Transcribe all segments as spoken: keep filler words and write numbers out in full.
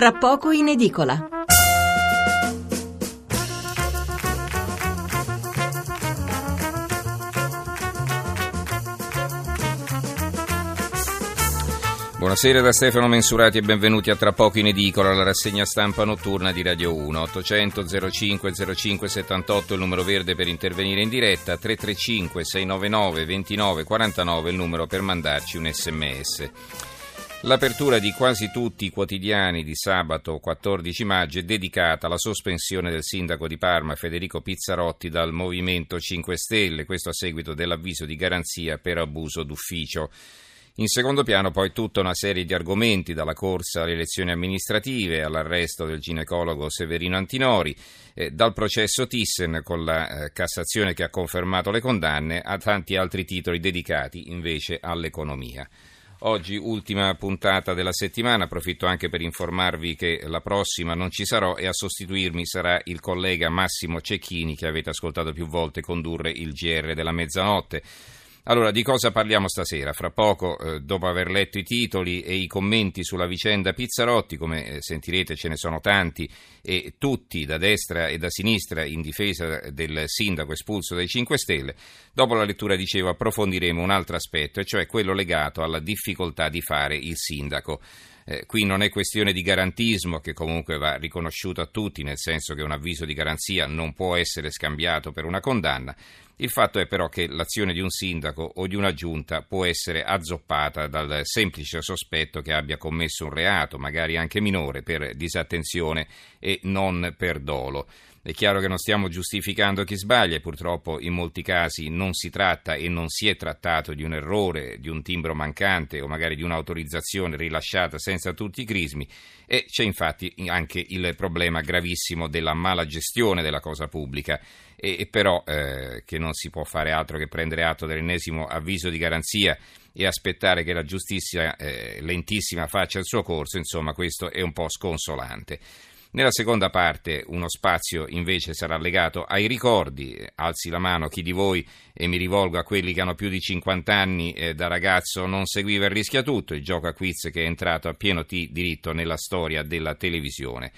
Tra poco in edicola. Buonasera da Stefano Mensurati e benvenuti a Tra poco in edicola, la rassegna stampa notturna di Radio uno. Ottocento zero cinque zero cinque settantotto il numero verde per intervenire in diretta, tre tre cinque sei nove nove due nove quattro nove il numero per mandarci un sms. L'apertura di quasi tutti i quotidiani di sabato quattordici maggio è dedicata alla sospensione del sindaco di Parma Federico Pizzarotti dal Movimento cinque Stelle, questo a seguito dell'avviso di garanzia per abuso d'ufficio. In secondo piano poi tutta una serie di argomenti, dalla corsa alle elezioni amministrative, all'arresto del ginecologo Severino Antinori, eh, dal processo Thyssen con la eh, Cassazione che ha confermato le condanne, a tanti altri titoli dedicati invece all'economia. Oggi ultima puntata della settimana, approfitto anche per informarvi che la prossima non ci sarò e a sostituirmi sarà il collega Massimo Cecchini, che avete ascoltato più volte condurre il G R della mezzanotte. Allora, di cosa parliamo stasera? Fra poco, eh, dopo aver letto i titoli e i commenti sulla vicenda Pizzarotti, come eh, sentirete ce ne sono tanti e tutti da destra e da sinistra in difesa del sindaco espulso dai cinque Stelle, dopo la lettura, dicevo, approfondiremo un altro aspetto, e cioè quello legato alla difficoltà di fare il sindaco. Eh, qui non è questione di garantismo, che comunque va riconosciuto a tutti, nel senso che un avviso di garanzia non può essere scambiato per una condanna. Il fatto è però che l'azione di un sindaco o di una giunta può essere azzoppata dal semplice sospetto che abbia commesso un reato, magari anche minore, per disattenzione e non per dolo. È chiaro che non stiamo giustificando chi sbaglia, e purtroppo in molti casi non si tratta e non si è trattato di un errore, di un timbro mancante o magari di un'autorizzazione rilasciata senza tutti i crismi, e c'è infatti anche il problema gravissimo della mala gestione della cosa pubblica, e, e però eh, che non si può fare altro che prendere atto dell'ennesimo avviso di garanzia e aspettare che la giustizia eh, lentissima faccia il suo corso. Insomma, questo è un po' sconsolante. Nella seconda parte uno spazio invece sarà legato ai ricordi. Alzi la mano chi di voi, e mi rivolgo a quelli che hanno più di cinquanta anni, eh, da ragazzo non seguiva il Rischiatutto, il gioco a quiz che è entrato a pieno t- diritto nella storia della televisione.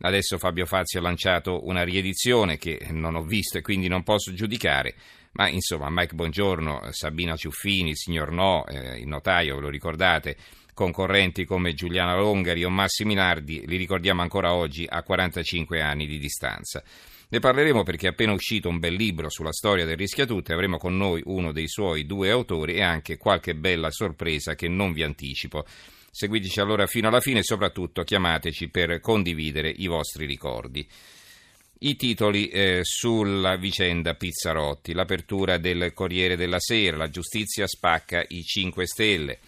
Adesso Fabio Fazio ha lanciato una riedizione che non ho visto e quindi non posso giudicare, ma insomma Mike Bongiorno, Sabina Ciuffini, il signor No, eh, il notaio, ve lo ricordate, concorrenti come Giuliana Longari o Massi Minardi, li ricordiamo ancora oggi a quarantacinque anni di distanza. Ne parleremo perché è appena uscito un bel libro sulla storia del Rischiatutto e avremo con noi uno dei suoi due autori e anche qualche bella sorpresa che non vi anticipo. Seguiteci allora fino alla fine e soprattutto chiamateci per condividere i vostri ricordi. I titoli eh, sulla vicenda Pizzarotti, l'apertura del Corriere della Sera, la giustizia spacca i cinque Stelle.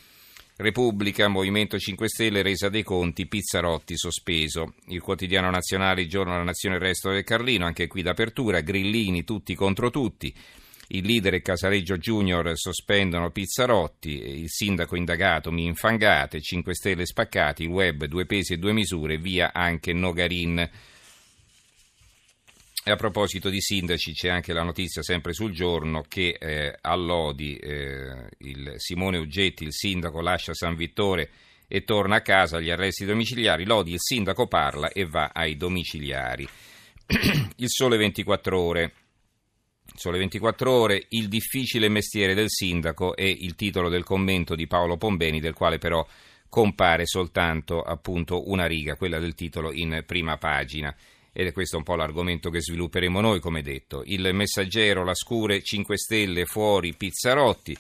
Repubblica, Movimento cinque Stelle, resa dei conti, Pizzarotti sospeso. Il Quotidiano Nazionale, il Giorno della Nazione, il Resto del Carlino, anche qui d'apertura, grillini tutti contro tutti. Il leader e Casaleggio Junior sospendono Pizzarotti, il sindaco indagato, mi infangate, cinque Stelle spaccati, web, due pesi e due misure, via anche Nogarin. E a proposito di sindaci c'è anche la notizia sempre sul Giorno che eh, a Lodi eh, il Simone Uggetti, il sindaco, lascia San Vittore e torna a casa agli arresti domiciliari. Lodi, il sindaco parla e va ai domiciliari. Il Sole ventiquattro Ore. Il Sole ventiquattro Ore, il difficile mestiere del sindaco è il titolo del commento di Paolo Pombeni, del quale però compare soltanto appunto una riga, quella del titolo in prima pagina. Ed è questo un po' l'argomento che svilupperemo noi, come detto. Il Messaggero, la scure, cinque Stelle, fuori Pizzarotti.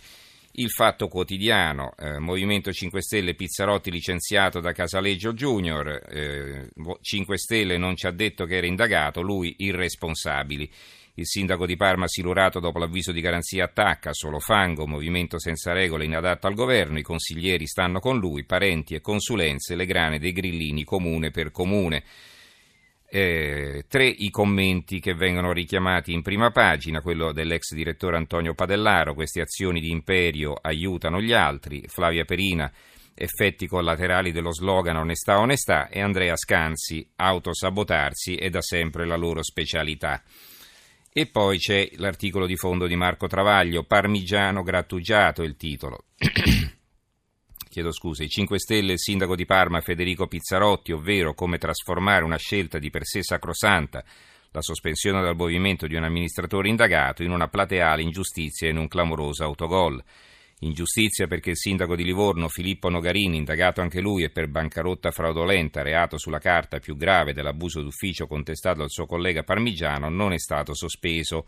Il Fatto Quotidiano, eh, Movimento cinque Stelle, Pizzarotti licenziato da Casaleggio Junior, eh, cinque Stelle non ci ha detto che era indagato, lui irresponsabili. Il sindaco di Parma silurato dopo l'avviso di garanzia attacca, solo fango, movimento senza regole inadatto al governo, i consiglieri stanno con lui, parenti e consulenze, le grane dei grillini comune per comune. Eh, tre i commenti che vengono richiamati in prima pagina, quello dell'ex direttore Antonio Padellaro, queste azioni di imperio aiutano gli altri, Flavia Perina, effetti collaterali dello slogan onestà onestà, e Andrea Scanzi, autosabotarsi è da sempre la loro specialità. E poi c'è l'articolo di fondo di Marco Travaglio, Parmigiano grattugiato il titolo chiedo scusa, i cinque Stelle e il sindaco di Parma Federico Pizzarotti, ovvero come trasformare una scelta di per sé sacrosanta, la sospensione dal movimento di un amministratore indagato, in una plateale ingiustizia e in un clamoroso autogol. Ingiustizia perché il sindaco di Livorno Filippo Nogarini, indagato anche lui e per bancarotta fraudolenta, reato sulla carta più grave dell'abuso d'ufficio contestato al suo collega parmigiano, non è stato sospeso.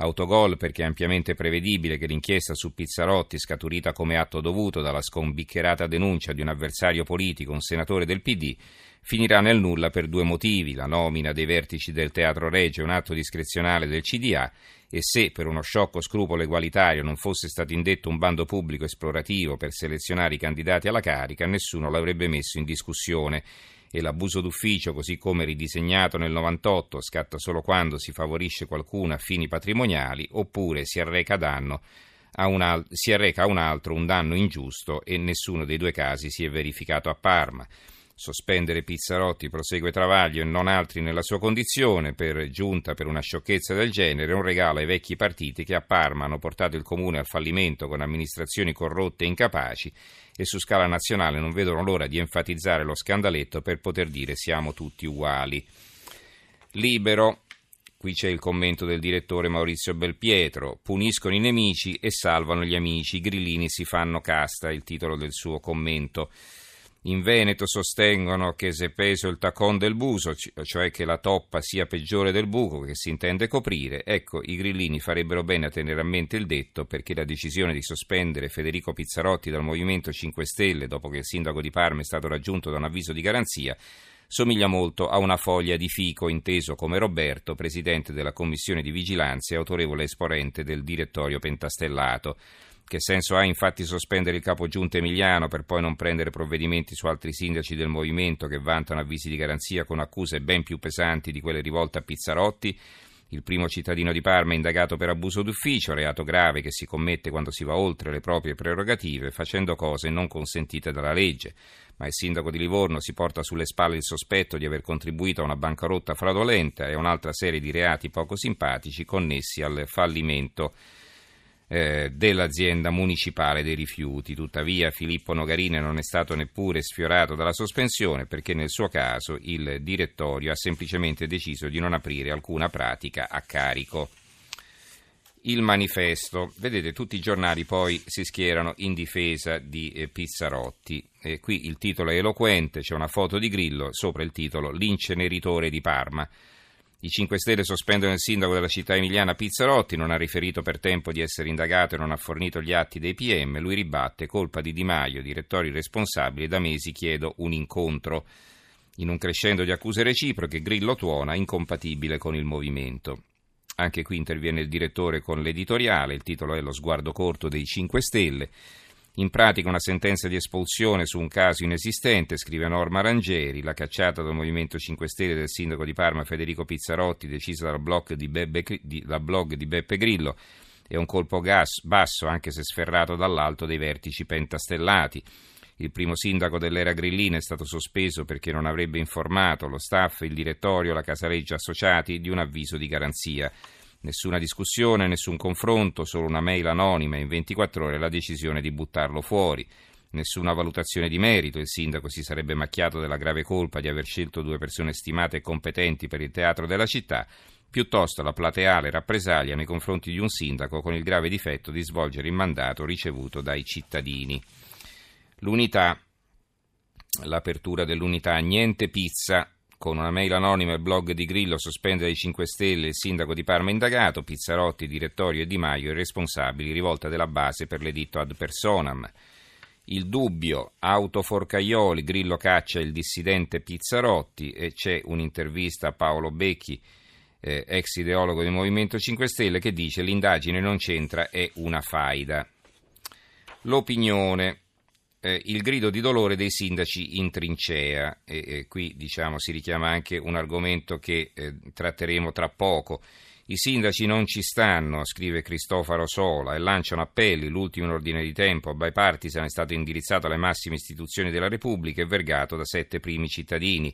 Autogol perché è ampiamente prevedibile che l'inchiesta su Pizzarotti, scaturita come atto dovuto dalla scombiccherata denuncia di un avversario politico, un senatore del P D, finirà nel nulla per due motivi: la nomina dei vertici del Teatro Regio è un atto discrezionale del C D A e se per uno sciocco scrupolo egualitario non fosse stato indetto un bando pubblico esplorativo per selezionare i candidati alla carica, nessuno l'avrebbe messo in discussione. E l'abuso d'ufficio, così come ridisegnato nel novantotto, scatta solo quando si favorisce qualcuno a fini patrimoniali oppure si arreca danno a un al- si arreca a un altro un danno ingiusto, e nessuno dei due casi si è verificato a Parma. Sospendere Pizzarotti, prosegue Travaglio, e non altri nella sua condizione, per giunta per una sciocchezza del genere, è un regalo ai vecchi partiti che a Parma hanno portato il comune al fallimento con amministrazioni corrotte e incapaci, e su scala nazionale non vedono l'ora di enfatizzare lo scandaletto per poter dire siamo tutti uguali. Libero. Qui c'è il commento del direttore Maurizio Belpietro: puniscono i nemici e salvano gli amici, i grillini si fanno casta, il titolo del suo commento. In Veneto sostengono che se peso il tacon del buso, cioè che la toppa sia peggiore del buco che si intende coprire, ecco, i grillini farebbero bene a tenere a mente il detto, perché la decisione di sospendere Federico Pizzarotti dal Movimento cinque Stelle, dopo che il sindaco di Parma è stato raggiunto da un avviso di garanzia, somiglia molto a una foglia di fico, inteso come Roberto, presidente della commissione di vigilanza e autorevole esponente del direttorio pentastellato. Che senso ha infatti sospendere il capogiunta Emiliano per poi non prendere provvedimenti su altri sindaci del movimento che vantano avvisi di garanzia con accuse ben più pesanti di quelle rivolte a Pizzarotti? Il primo cittadino di Parma è indagato per abuso d'ufficio, reato grave che si commette quando si va oltre le proprie prerogative facendo cose non consentite dalla legge, ma il sindaco di Livorno si porta sulle spalle il sospetto di aver contribuito a una bancarotta fraudolenta e un'altra serie di reati poco simpatici connessi al fallimento Eh, dell'azienda municipale dei rifiuti. Tuttavia Filippo Nogarini non è stato neppure sfiorato dalla sospensione, perché nel suo caso il direttorio ha semplicemente deciso di non aprire alcuna pratica a carico. Il Manifesto. Vedete, tutti i giornali poi si schierano in difesa di eh, Pizzarotti. E qui il titolo è eloquente, c'è una foto di Grillo, sopra il titolo "L'inceneritore di Parma". I cinque Stelle sospendono il sindaco della città emiliana Pizzarotti, non ha riferito per tempo di essere indagato e non ha fornito gli atti dei P M, lui ribatte: colpa di Di Maio, direttori responsabili, da mesi chiedo un incontro. In un crescendo di accuse reciproche Grillo tuona: incompatibile con il movimento. Anche qui interviene il direttore con l'editoriale, il titolo è "Lo sguardo corto dei cinque Stelle". In pratica una sentenza di espulsione su un caso inesistente, scrive Norma Rangeri, la cacciata dal Movimento cinque Stelle del sindaco di Parma Federico Pizzarotti, decisa dal blog di Beppe, di, dal blog di Beppe Grillo, è un colpo gas, basso anche se sferrato dall'alto dei vertici pentastellati. Il primo sindaco dell'era grillina è stato sospeso perché non avrebbe informato lo staff, il direttorio, la Casaleggio associati di un avviso di garanzia. Nessuna discussione, nessun confronto, solo una mail anonima e in ventiquattro ore la decisione di buttarlo fuori. Nessuna valutazione di merito, il sindaco si sarebbe macchiato della grave colpa di aver scelto due persone stimate e competenti per il teatro della città, piuttosto la plateale rappresaglia nei confronti di un sindaco con il grave difetto di svolgere il mandato ricevuto dai cittadini. L'Unità, l'apertura dell'Unità, niente pizza. Con una mail anonima il blog di Grillo sospende dai cinque Stelle il sindaco di Parma indagato, Pizzarotti, direttorio e Di Maio i responsabili, rivolta della base per l'editto ad personam. Il Dubbio, auto Forcaioli, Grillo caccia il dissidente Pizzarotti, e c'è un'intervista a Paolo Becchi, eh, ex ideologo del Movimento cinque Stelle, che dice: l'indagine non c'entra, è una faida. L'Opinione. Eh, il grido di dolore dei sindaci in trincea, e, e qui diciamo si richiama anche un argomento che eh, tratteremo tra poco. I sindaci non ci stanno, scrive Cristoforo Sola, e lanciano appelli, l'ultimo in ordine di tempo bipartisan è stato indirizzato alle massime istituzioni della Repubblica e vergato da sette primi cittadini.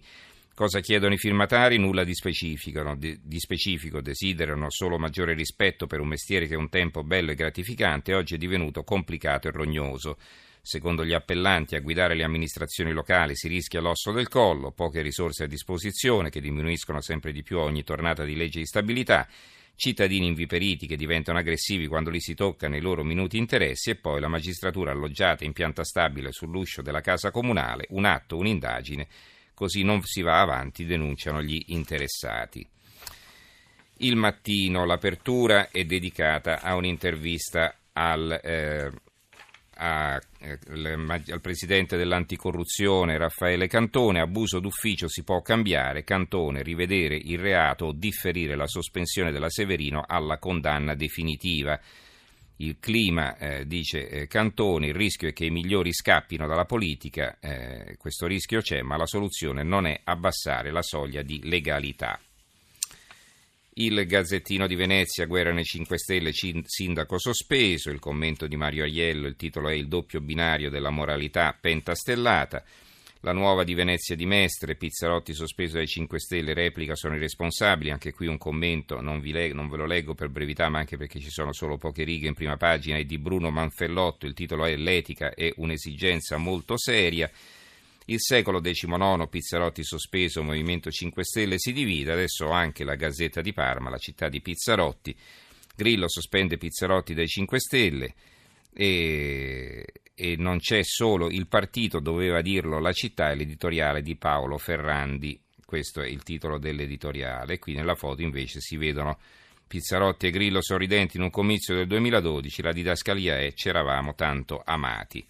Cosa chiedono i firmatari? Nulla di specifico, no? di, di specifico, desiderano solo maggiore rispetto per un mestiere che un tempo bello e gratificante oggi è divenuto complicato e rognoso. Secondo gli appellanti, a guidare le amministrazioni locali si rischia l'osso del collo, poche risorse a disposizione che diminuiscono sempre di più ogni tornata di legge di stabilità, cittadini inviperiti che diventano aggressivi quando li si toccano i loro minuti interessi e poi la magistratura alloggiata in pianta stabile sull'uscio della casa comunale, un atto, un'indagine, così non si va avanti, denunciano gli interessati. Il Mattino, l'apertura è dedicata a un'intervista al, eh, a, eh, al presidente dell'anticorruzione Raffaele Cantone. Abuso d'ufficio si può cambiare, Cantone, rivedere il reato o differire la sospensione della Severino alla condanna definitiva. Il clima, eh, dice eh, Cantone, il rischio è che i migliori scappino dalla politica, eh, questo rischio c'è, ma la soluzione non è abbassare la soglia di legalità. Il Gazzettino di Venezia, guerra nei cinque Stelle, sindaco sospeso, il commento di Mario Aiello, il titolo è il doppio binario della moralità pentastellata. La Nuova di Venezia di Mestre, Pizzarotti sospeso dai cinque Stelle, replica sono i responsabili, anche qui un commento, non, vi leg- non ve lo leggo per brevità ma anche perché ci sono solo poche righe in prima pagina, è di Bruno Manfellotto, il titolo è l'etica è un'esigenza molto seria. Il Secolo diciannove, Pizzarotti sospeso, Movimento cinque Stelle si divide, adesso anche la Gazzetta di Parma, la città di Pizzarotti, Grillo sospende Pizzarotti dai cinque Stelle e, e non c'è solo il partito, doveva dirlo la città, è l'editoriale di Paolo Ferrandi, questo è il titolo dell'editoriale, qui nella foto invece si vedono Pizzarotti e Grillo sorridenti in un comizio del duemiladodici, la didascalia è c'eravamo tanto amati.